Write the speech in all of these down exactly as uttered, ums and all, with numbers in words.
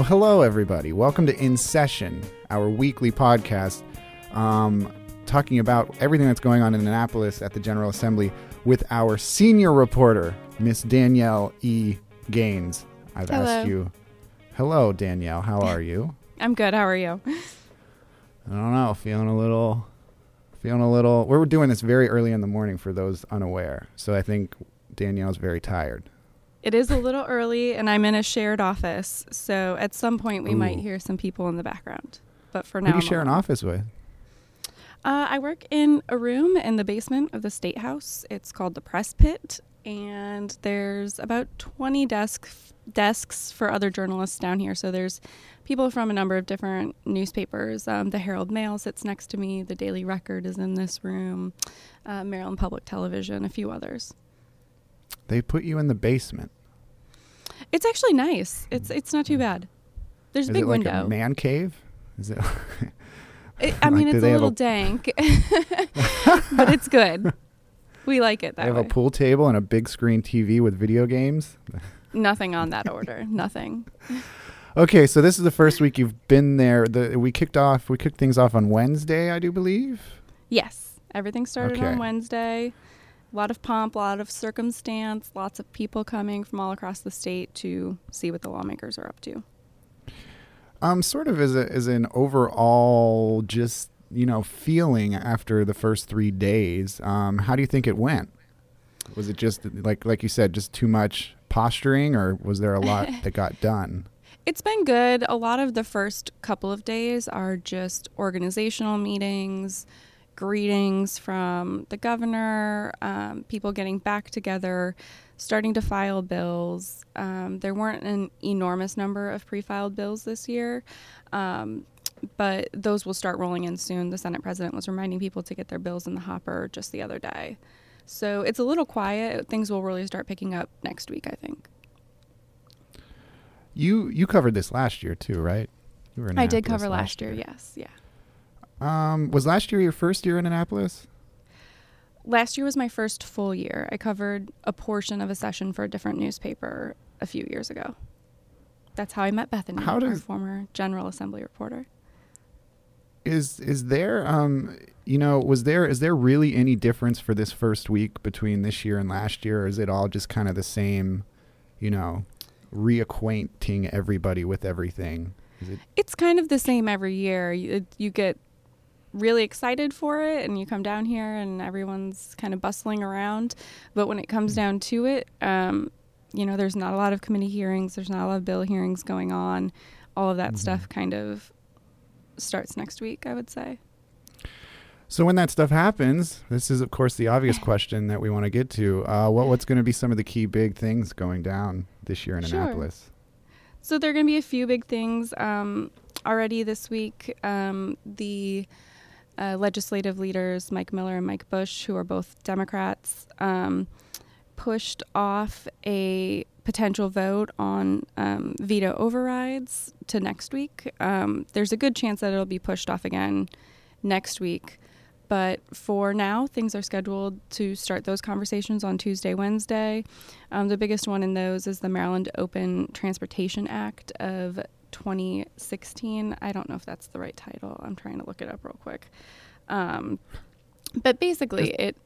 Well, hello, everybody. Welcome to In Session, our weekly podcast, um, talking about everything that's going on in Annapolis at the General Assembly with our senior reporter, Miss Danielle E. Gaines. I've hello. asked you. Hello, Danielle. How are you? I'm good. How are you? I don't know. Feeling a little... Feeling a little... We're doing this very early in the morning for those unaware, so I think Danielle's very tired. It is a little early, and I'm in a shared office, so at some point we Ooh. might hear some people in the background. But for now... Who do you I'm share on. an office with? Uh, I work in a room in the basement of the State House. It's called the Press Pit, and there's about twenty desks desks for other journalists down here. So there's people from a number of different newspapers. Um, the Herald Mail sits next to me. The Daily Record is in this room. Uh, Maryland Public Television, a few others. They put you in the basement. It's actually nice. It's it's not too bad. There's is a big like window. Is it like a man cave? Is it? it I mean, like, it's a little a dank, but it's good. We like it that way. They have way. a pool table and a big screen T V with video games. Nothing on that order. Nothing. Okay, so this is the first week you've been there. The, we kicked off. We kicked things off on Wednesday, I do believe. Yes, everything started okay. on Wednesday. A lot of pomp, a lot of circumstance, lots of people coming from all across the state to see what the lawmakers are up to. Um, sort of as a as an overall just you know feeling after the first three days. Um, how do you think it went? Was it just like like you said, just too much posturing, or was there a lot that got done? It's been good. A lot of the first couple of days are just organizational meetings, greetings from the governor, um, people getting back together, starting to file bills. Um, there weren't an enormous number of pre-filed bills this year, um, but those will start rolling in soon. The Senate president was reminding people to get their bills in the hopper just the other day. So it's a little quiet. Things will really start picking up next week, I think. You you covered this last year too, right? You were in I Annapolis did cover last year, year, yes. Yeah. Um, was last year your first year in Annapolis? Last year was my first full year. I covered a portion of a session for a different newspaper a few years ago. That's how I met Bethany, how does, our former General Assembly reporter. Is is there um you know was there is there really any difference for this first week between this year and last year, or is it all just kind of the same, you know, reacquainting everybody with everything? Is it it's kind of the same every year. You, you get really excited for it and you come down here and everyone's kind of bustling around, but when it comes down to it, um you know, there's not a lot of committee hearings, there's not a lot of bill hearings going on. All of that mm-hmm. stuff kind of starts next week, I would say. So when that stuff happens, this is of course the obvious question that we want to get to. Uh, what what's going to be some of the key big things going down this year in sure. Annapolis? So there are going to be a few big things um, already this week. Um, the uh, legislative leaders, Mike Miller and Mike Busch, who are both Democrats, um, pushed off a potential vote on um, veto overrides to next week. Um, there's a good chance that it'll be pushed off again next week. But for now, things are scheduled to start those conversations on Tuesday, Wednesday. Um, the biggest one in those is the Maryland Open Transportation Act of twenty sixteen. I don't know if that's the right title. I'm trying to look it up real quick. Um, but basically just,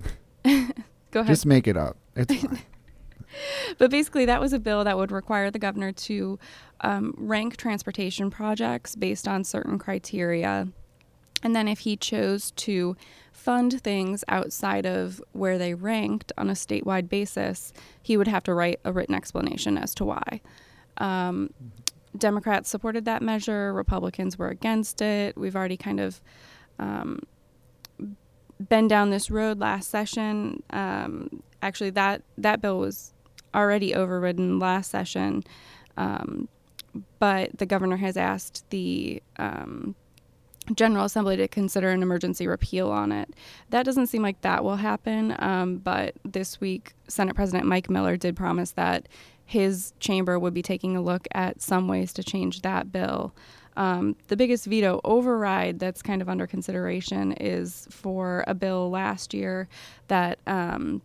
it... go ahead. Just make it up. It's fine. But basically, that was a bill that would require the governor to um, rank transportation projects based on certain criteria. And then if he chose to fund things outside of where they ranked on a statewide basis, he would have to write a written explanation as to why. Um, Democrats supported that measure. Republicans were against it. We've already kind of um, been down this road last session. Um, actually, that, that bill was already overridden last session. Um, but the governor has asked the... Um, General Assembly to consider an emergency repeal on it. That doesn't seem like that will happen, um, but this week Senate President Mike Miller did promise that his chamber would be taking a look at some ways to change that bill. Um, the biggest veto override that's kind of under consideration is for a bill last year that um,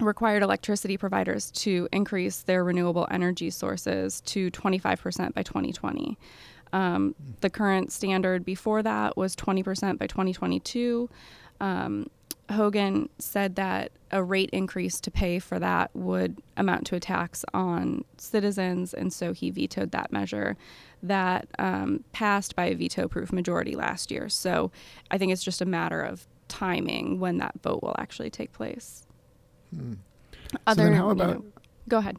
required electricity providers to increase their renewable energy sources to twenty-five percent by twenty twenty. Um, the current standard before that was twenty percent by twenty twenty-two. Um, Hogan said that a rate increase to pay for that would amount to a tax on citizens, and so he vetoed that measure that um, passed by a veto-proof majority last year. So I think it's just a matter of timing when that vote will actually take place. Hmm. Other, so then how about... You know, go ahead.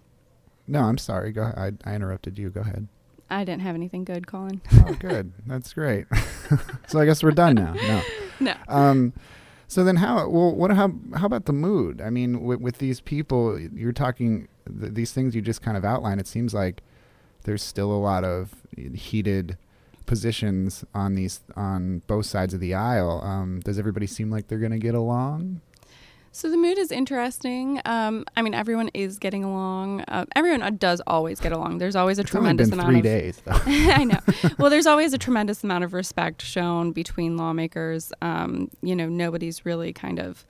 No, I'm sorry. Go ahead. I, I interrupted you. Go ahead. I didn't have anything good, Colin. Oh, good. That's great. So I guess we're done now. No. No. Um, so then how, well, what, how, how about the mood? I mean, w- with these people, you're talking, th- these things you just kind of outlined, it seems like there's still a lot of heated positions on these, on both sides of the aisle. Um, does everybody seem like they're going to get along? So the mood is interesting. Um, I mean, everyone is getting along. Uh, everyone does always get along. There's always a it's tremendous only been amount three of days, though. I know. Well, there's always a tremendous amount of respect shown between lawmakers. Um, you know, nobody's really kind of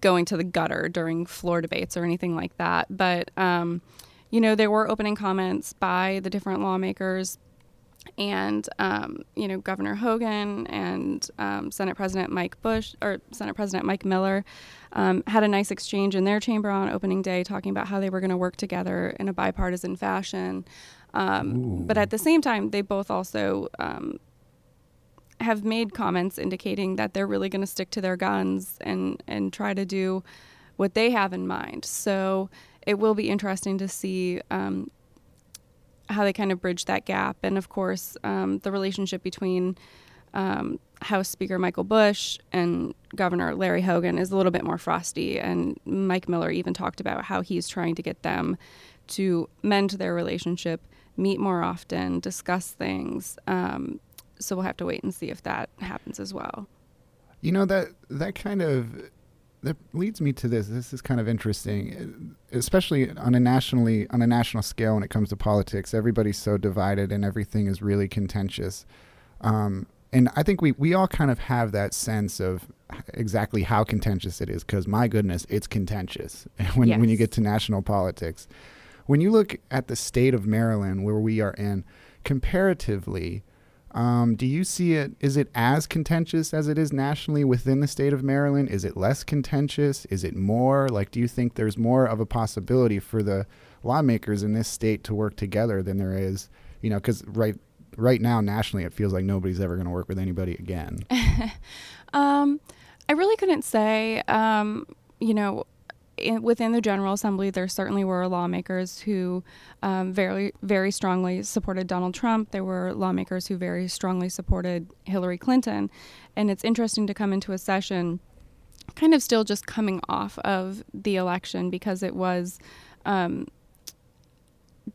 going to the gutter during floor debates or anything like that. But um, you know, there were opening comments by the different lawmakers. And, um, you know, Governor Hogan and um, Senate President Mike Busch or Senate President Mike Miller um, had a nice exchange in their chamber on opening day talking about how they were going to work together in a bipartisan fashion. Um, but at the same time, they both also um, have made comments indicating that they're really going to stick to their guns and, and try to do what they have in mind. So it will be interesting to see um how they kind of bridge that gap. And of course, um, the relationship between um, House Speaker Michael Busch and Governor Larry Hogan is a little bit more frosty. And Mike Miller even talked about how he's trying to get them to mend their relationship, meet more often, discuss things. Um, so we'll have to wait and see if that happens as well. You know, that that kind of... That leads me to this. This is kind of interesting, especially on a nationally on a national scale when it comes to politics. Everybody's so divided and everything is really contentious. Um, and I think we, we all kind of have that sense of exactly how contentious it is, because, my goodness, it's contentious when, yes. when you get to national politics. When you look at the state of Maryland, where we are in, comparatively, Um, do you see it? Is it as contentious as it is nationally within the state of Maryland? Is it less contentious? Is it more? Like, do you think there's more of a possibility for the lawmakers in this state to work together than there is, you know, because right right now nationally it feels like nobody's ever going to work with anybody again. um, I really couldn't say, um, you know, In, within the General Assembly, there certainly were lawmakers who um, very, very strongly supported Donald Trump. There were lawmakers who very strongly supported Hillary Clinton. And it's interesting to come into a session kind of still just coming off of the election, because it was um,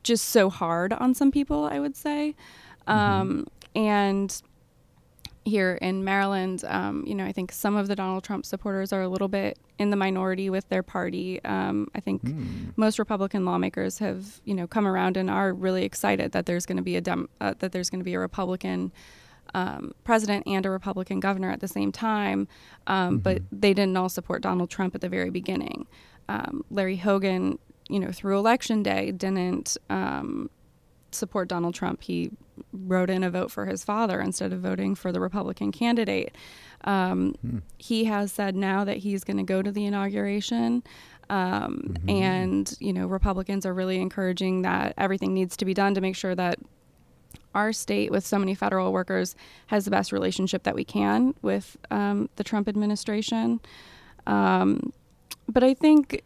just so hard on some people, I would say. Mm-hmm. Um, and here in Maryland, um, you know, I think some of the Donald Trump supporters are a little bit in the minority with their party. Um, I think mm. most Republican lawmakers have, you know, come around and are really excited that there's going to be a dem- uh, that there's going to be a Republican um, president and a Republican governor at the same time. Um, mm-hmm. But they didn't all support Donald Trump at the very beginning. Um, Larry Hogan, you know, through Election Day, didn't um, support Donald Trump. He wrote in a vote for his father instead of voting for the Republican candidate. Um, hmm. He has said now that he's going to go to the inauguration. Um, mm-hmm. And, you know, Republicans are really encouraging that everything needs to be done to make sure that our state, with so many federal workers, has the best relationship that we can with um, the Trump administration. Um, but I think...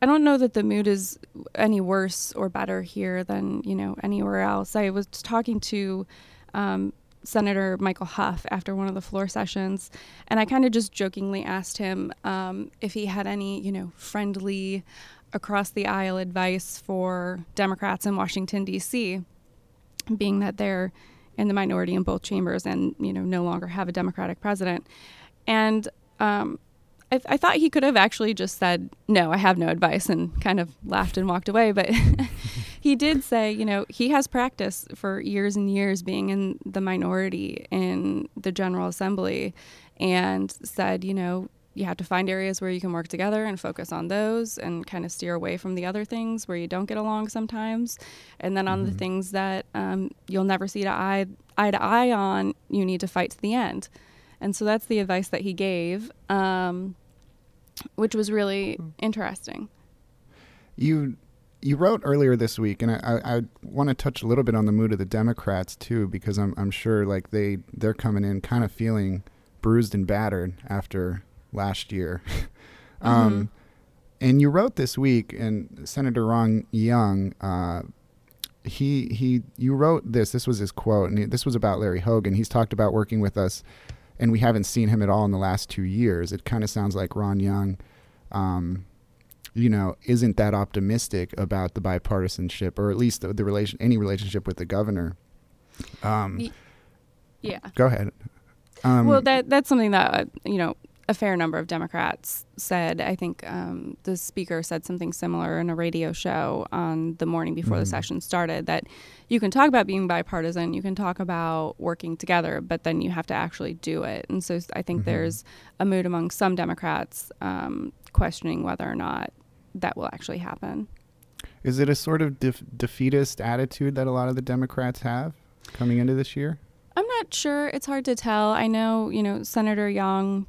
I don't know that the mood is any worse or better here than, you know, anywhere else. I was talking to um, Senator Michael Hough after one of the floor sessions, and I kind of just jokingly asked him um, if he had any, you know, friendly across the aisle advice for Democrats in Washington, D C, being that they're in the minority in both chambers and, you know, no longer have a Democratic president. And um I, th- I thought he could have actually just said, no, I have no advice, and kind of laughed and walked away. But he did say, you know, he has practice for years and years being in the minority in the General Assembly, and said, you know, you have to find areas where you can work together and focus on those and kind of steer away from the other things where you don't get along sometimes. And then on mm-hmm. the things that um, you'll never see to eye, eye to eye on, you need to fight to the end. And so that's the advice that he gave, um, which was really interesting. You you wrote earlier this week, and I, I, I want to touch a little bit on the mood of the Democrats, too, because I'm I'm sure like they, they're coming in kind of feeling bruised and battered after last year. um, mm-hmm. And you wrote this week, and Senator Ron Young, uh, he he you wrote this. This was his quote, and this was about Larry Hogan. He's talked about working with us, and we haven't seen him at all in the last two years. It kind of sounds like Ron Young, um, you know, isn't that optimistic about the bipartisanship, or at least the, the relation, any relationship with the governor. Um, yeah. Go ahead. Um, well, that that's something that, you know, a fair number of Democrats said. I think um, the speaker said something similar in a radio show on the morning before mm-hmm. the session started, that you can talk about being bipartisan, you can talk about working together, but then you have to actually do it. And so I think mm-hmm. there's a mood among some Democrats um, questioning whether or not that will actually happen. Is it a sort of def- defeatist attitude that a lot of the Democrats have coming into this year? I'm not sure. It's hard to tell. I know, you know, Senator Young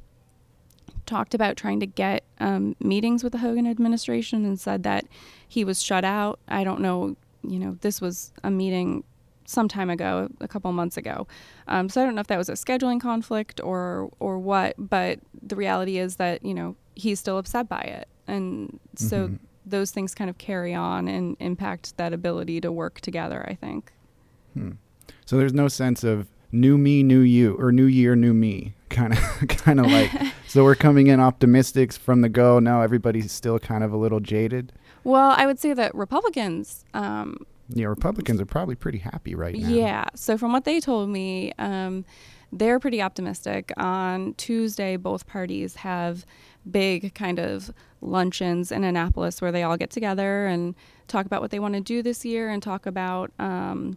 talked about trying to get um, meetings with the Hogan administration and said that he was shut out. I don't know, you know, this was a meeting some time ago, a couple months ago. Um, so I don't know if that was a scheduling conflict or or what, but the reality is that, you know, he's still upset by it. And so mm-hmm. those things kind of carry on and impact that ability to work together, I think. Hmm. So there's no sense of new me, new you, or new year, new me, kind of kind of like, so we're coming in optimistic from the go. Now everybody's still kind of a little jaded. Well, I would say that Republicans... Um, yeah, Republicans are probably pretty happy right now. Yeah, so from what they told me, um, they're pretty optimistic. On Tuesday, both parties have big kind of luncheons in Annapolis where they all get together and talk about what they want to do this year and talk about, um,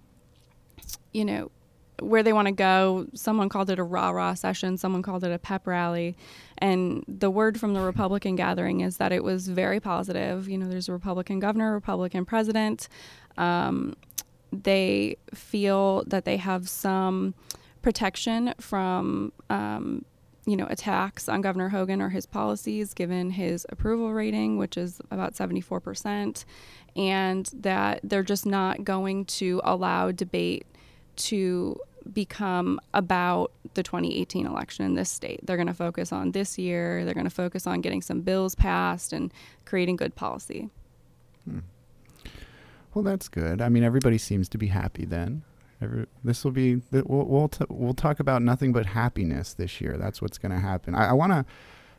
you know, where they want to go. Someone called it a rah-rah session. Someone called it a pep rally. And the word from the Republican gathering is that it was very positive. You know, there's a Republican governor, Republican president. Um, they feel that they have some protection from, um, you know, attacks on Governor Hogan or his policies, given his approval rating, which is about seventy-four percent, and that they're just not going to allow debate to become about the twenty eighteen election in this state. They're going to focus on this year. They're going to focus on getting some bills passed and creating good policy. Hmm. Well, that's good. I mean, everybody seems to be happy then. Every, this will be, we'll we'll, t- we'll talk about nothing but happiness this year. That's what's going to happen. I, I want to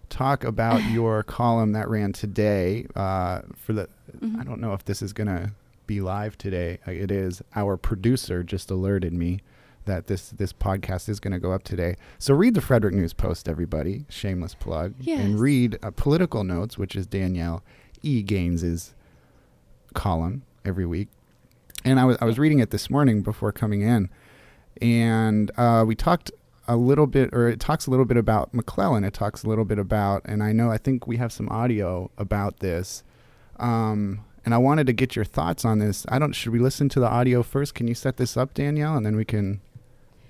talk about your column that ran today uh, for the, mm-hmm. I don't know if this is going to be live today. It is. Our producer just alerted me that this this podcast is going to go up today. So read the Frederick News Post, everybody. Shameless plug. Yes. And read uh, Political Notes, which is Danielle E. Gaines's column every week. And I was I was reading it this morning before coming in, and uh, we talked a little bit, or it talks a little bit about McClellan. It talks a little bit about, and I know I think we have some audio about this. Um, And I wanted to get your thoughts on this. I don't. Should we listen to the audio first? Can you set this up, Danielle, and then we can,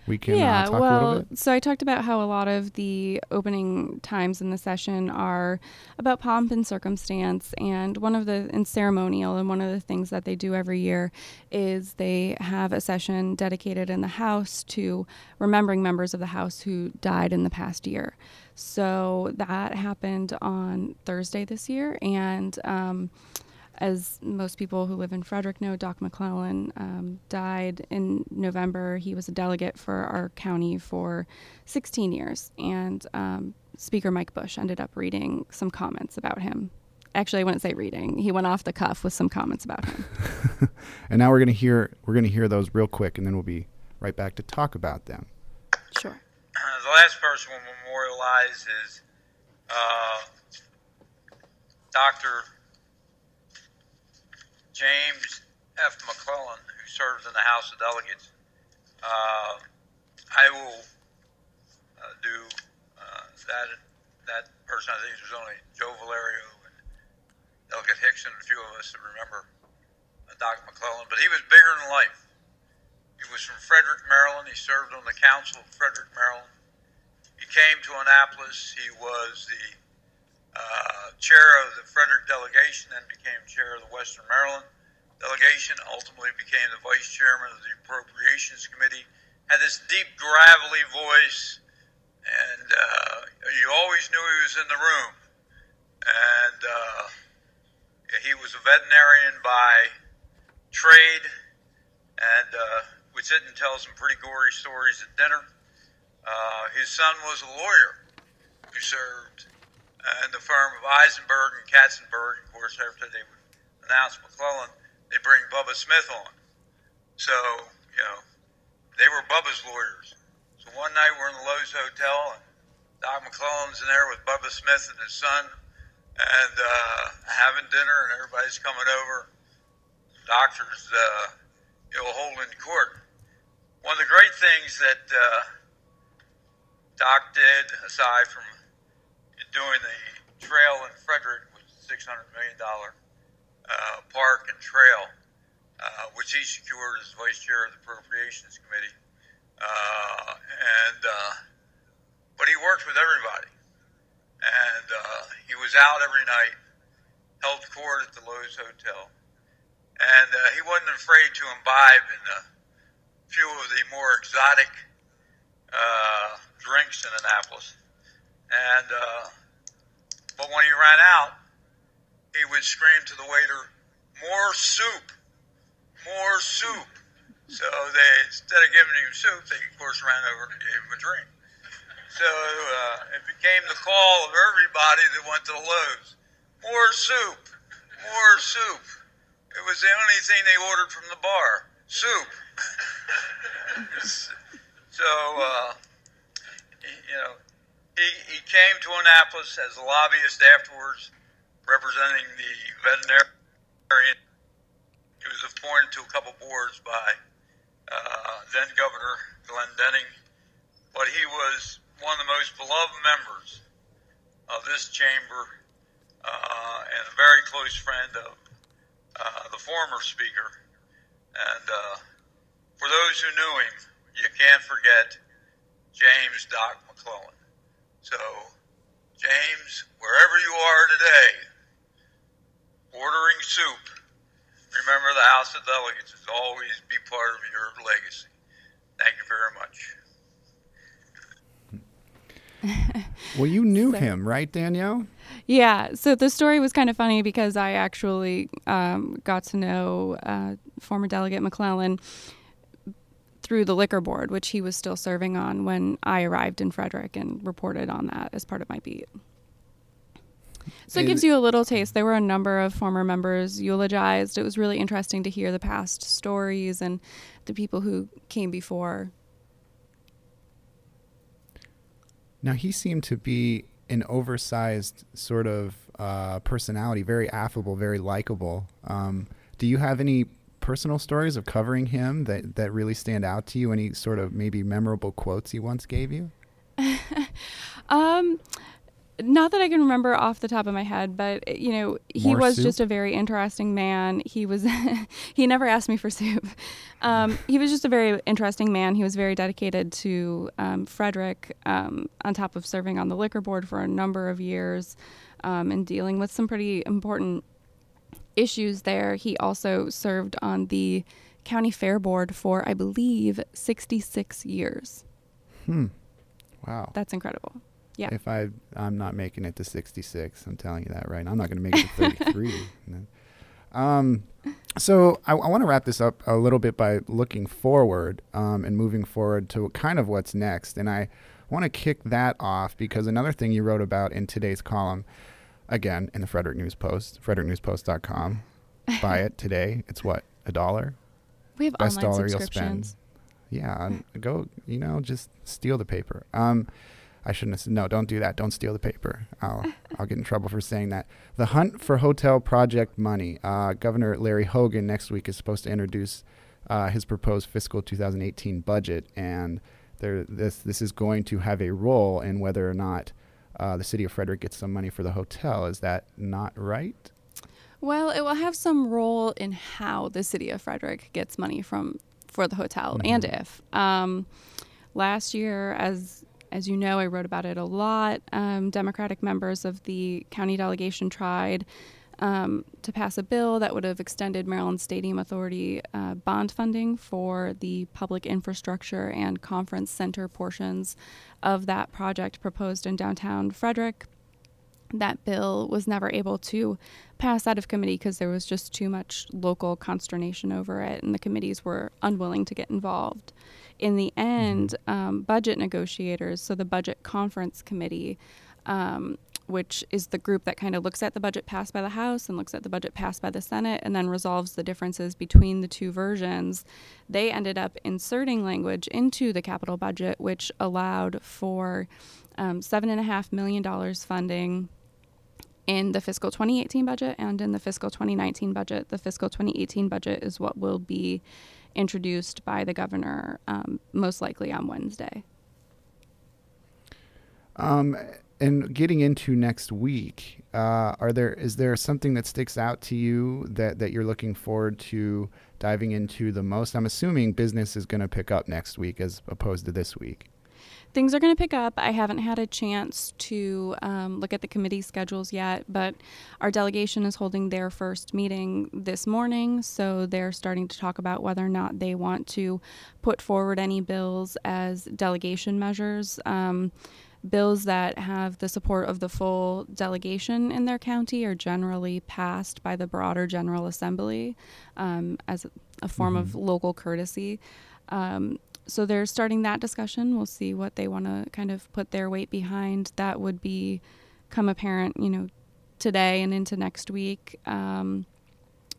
we can yeah, uh, talk well, a little bit. So I talked about how a lot of the opening times in the session are about pomp and circumstance, and one of the and ceremonial. And one of the things that they do every year is they have a session dedicated in the House to remembering members of the House who died in the past year. So that happened on Thursday this year, and. Um, As most people who live in Frederick know, Doc McClellan um, died in November. He was a delegate for our county for sixteen years. And um, Speaker Mike Busch ended up reading some comments about him. Actually, I wouldn't say reading. He went off the cuff with some comments about him. And now we're going to hear we're going to hear those real quick, and then we'll be right back to talk about them. Sure. Uh, the last person we'll memorialize is uh, Doctor James F. McClellan, who serves in the House of Delegates. Uh, I will uh, do uh, that that person, I think, was only Joe Valerio and Delegate Hickson, a few of us that remember uh, Doc McClellan. But he was bigger than life. He was from Frederick, Maryland. He served on the council of Frederick, Maryland. He came to Annapolis. He was the uh, chair of the Frederick delegation, then became chair of the Western Maryland delegation, ultimately became the vice chairman of the Appropriations Committee, had this deep, gravelly voice, and uh, you always knew he was in the room. And uh, he was a veterinarian by trade, and uh, would sit and tell some pretty gory stories at dinner. Uh, his son was a lawyer who served in the firm of Eisenberg and Katzenberg. Of course, after they would announce McClellan, they bring Bubba Smith on. So, you know, they were Bubba's lawyers. So one night we're in the Loews Hotel, and Doc McClellan's in there with Bubba Smith and his son, and uh, having dinner, and everybody's coming over. The doctor's, uh, you know, holding court. One of the great things that uh, Doc did, aside from doing the trail in Frederick, which is a six hundred million dollars uh, park and trail, Uh, which he secured as vice chair of the Appropriations Committee. Uh, and uh, But he worked with everybody. And uh, he was out every night, held court at the Loews Hotel. And uh, he wasn't afraid to imbibe in a few of the more exotic uh, drinks in Annapolis. And uh, But when he ran out, he would scream to the waiter, "More soup! More soup!" So they, instead of giving him soup, they of course ran over and gave him a drink. So uh, it became the call of everybody that went to the Loews. More soup! More soup! It was the only thing they ordered from the bar. Soup! So, uh, he, you know, he, he came to Annapolis as a lobbyist afterwards, representing the veterinarian. He was appointed to a couple boards by uh, then Governor Glenn Denning, but he was one of the most beloved members of this chamber uh, and a very close friend of uh, the former speaker. And uh, for those who knew him, you can't forget James Doc McClellan. So, James, wherever you are today, ordering soup, remember, the House of Delegates is always be part of your legacy. Thank you very much. Well, you knew so, him, right, Danielle? Yeah. So the story was kind of funny because I actually um, got to know uh, former Delegate McClellan through the liquor board, which he was still serving on when I arrived in Frederick and reported on that as part of my beat. So it gives you a little taste. There were a number of former members eulogized. It was really interesting to hear the past stories and the people who came before. Now, he seemed to be an oversized sort of uh, personality, very affable, very likable. Um, do you have any personal stories of covering him that, that really stand out to you? Any sort of maybe memorable quotes he once gave you? um... Not that I can remember off the top of my head, but, you know, he More was soup? just a very interesting man. He was, he never asked me for soup. Um, he was just a very interesting man. He was very dedicated to um, Frederick, um, on top of serving on the liquor board for a number of years um, and dealing with some pretty important issues there. He also served on the county fair board for, I believe, sixty-six years. Hmm. Wow. That's incredible. Yeah. If I, I'm not making it to sixty-six, I'm telling you that right now. I'm not going to make it to thirty-three. No. Um, so I, I want to wrap this up a little bit by looking forward um, and moving forward to kind of what's next. And I want to kick that off because another thing you wrote about in today's column, again, in the Frederick News Post, frederick news post dot com. Buy it today. It's what? A dollar? We have Best online dollar subscriptions. You'll spend. Yeah. Go, you know, just steal the paper. Um, I shouldn't have said, no, don't do that. Don't steal the paper. I'll, I'll get in trouble for saying that. The hunt for hotel project money. Uh, Governor Larry Hogan next week is supposed to introduce uh, his proposed fiscal twenty eighteen budget. And there, this this is going to have a role in whether or not uh, the city of Frederick gets some money for the hotel. Is that not right? Well, it will have some role in how the city of Frederick gets money from for the hotel, mm-hmm. and if. Um, last year, as as you know, I wrote about it a lot. Um, Democratic members of the county delegation tried um, to pass a bill that would have extended Maryland Stadium Authority uh, bond funding for the public infrastructure and conference center portions of that project proposed in downtown Frederick. That bill was never able to pass out of committee because there was just too much local consternation over it, and the committees were unwilling to get involved. In the end, um, budget negotiators, so the Budget Conference Committee, um, which is the group that kind of looks at the budget passed by the House and looks at the budget passed by the Senate and then resolves the differences between the two versions, they ended up inserting language into the capital budget which allowed for um, seven point five million dollars funding in the fiscal twenty eighteen budget and in the fiscal twenty nineteen budget. The fiscal twenty eighteen budget is what will be introduced by the governor, um, most likely on Wednesday. Um, and getting into next week, uh, are there is there something that sticks out to you that, that you're looking forward to diving into the most? I'm assuming business is going to pick up next week as opposed to this week. Things are going to pick up. I haven't had a chance to um, look at the committee schedules yet, but our delegation is holding their first meeting this morning, so they're starting to talk about whether or not they want to put forward any bills as delegation measures, um, bills that have the support of the full delegation in their county are generally passed by the broader General Assembly um, as a form mm-hmm. of local courtesy. Um, So they're starting that discussion. We'll see what they want to kind of put their weight behind. That would become apparent, you know, today and into next week. Um,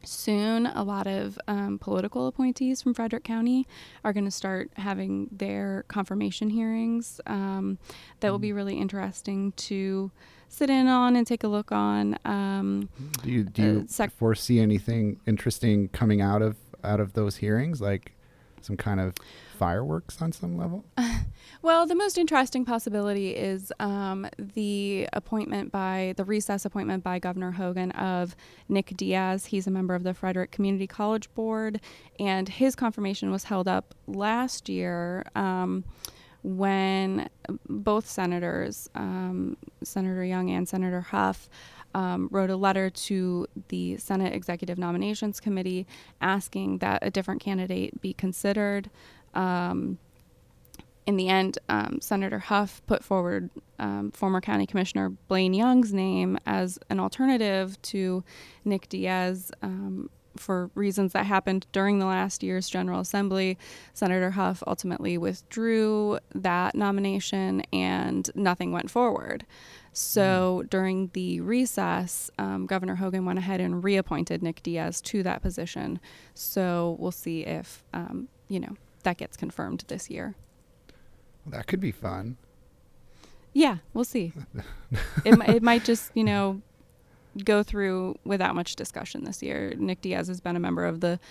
soon, a lot of um, political appointees from Frederick County are going to start having their confirmation hearings. Um, that will be really interesting to sit in on and take a look on. Um, do you, do you uh, sec- foresee anything interesting coming out of out of those hearings? Like some kind of fireworks on some level? Well, the most interesting possibility is um, the appointment by, the recess appointment by Governor Hogan of Nick Diaz. He's a member of the Frederick Community College Board, and his confirmation was held up last year um, when both senators, um, Senator Young and Senator Hough, Um, wrote a letter to the Senate Executive Nominations Committee asking that a different candidate be considered. Um, in the end, um, Senator Hough put forward um, former County Commissioner Blaine Young's name as an alternative to Nick Diaz um, for reasons that happened during the last year's General Assembly. Senator Hough ultimately withdrew that nomination and nothing went forward. So during the recess, um, Governor Hogan went ahead and reappointed Nick Diaz to that position. So we'll see if, um, you know, that gets confirmed this year. Well, that could be fun. Yeah, we'll see. it, it might just, you know, go through without much discussion this year. Nick Diaz has been a member of the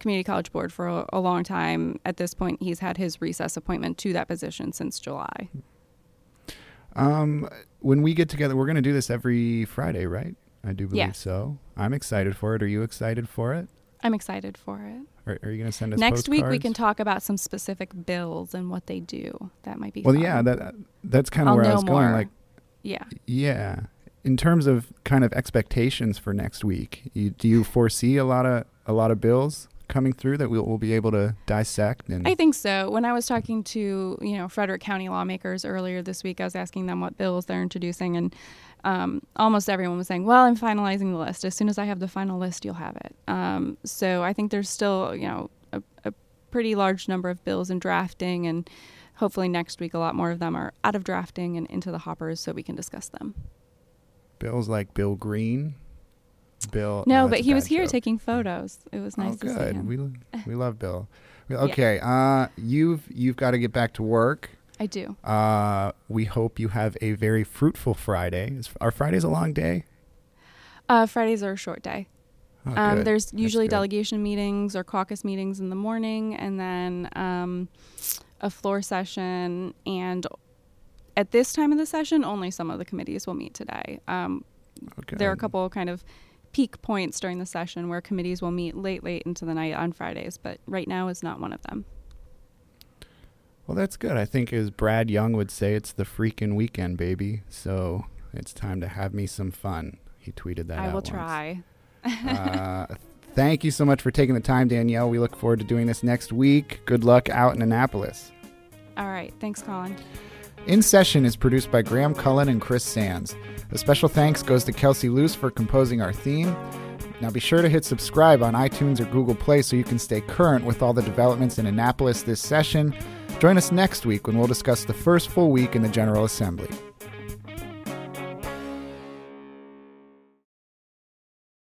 Community College Board for a, a long time. At this point, he's had his recess appointment to that position since July. Um, when we get together, we're going to do this every Friday, right? I do believe yeah. so. I'm excited for it. Are you excited for it? I'm excited for it. Are, are you going to send us next postcards? Week? We can talk about some specific bills and what they do. That might be. Well, fun. yeah, that that's kind of where I was more. going. Like, yeah, yeah. In terms of kind of expectations for next week, you, do you foresee a lot of a lot of bills coming through that we'll, we'll be able to dissect? And I think so. When I was talking to, you know, Frederick County lawmakers earlier this week, I was asking them what bills they're introducing, and um, almost everyone was saying, well, I'm finalizing the list. As soon as I have the final list, you'll have it. Um, so I think there's still, you know, a, a pretty large number of bills in drafting, and hopefully next week a lot more of them are out of drafting and into the hoppers so we can discuss them. Bills like Bill Green. Bill. No, no but he was here joke. taking photos. It was nice oh, to see him. We we love Bill. Okay, yeah. uh, you've you've got to get back to work. I do. Uh, we hope you have a very fruitful Friday. Are Fridays a long day? Uh, Fridays are a short day. Oh, um, there's usually delegation meetings or caucus meetings in the morning, and then um, a floor session and at this time of the session, only some of the committees will meet today. Um, okay. There are a couple of kind of peak points during the session where committees will meet late, late into the night on Fridays, but right now is not one of them. Well, that's good. I think, as Brad Young would say, it's the freaking weekend, baby. So it's time to have me some fun. He tweeted that I out I will once. Try. uh, thank you so much for taking the time, Danielle. We look forward to doing this next week. Good luck out in Annapolis. All right. Thanks, Colin. In Session is produced by Graham Cullen and Chris Sands. A special thanks goes to Kelsey Luce for composing our theme. Now be sure to hit subscribe on iTunes or Google Play so you can stay current with all the developments in Annapolis this session. Join us next week when we'll discuss the first full week in the General Assembly.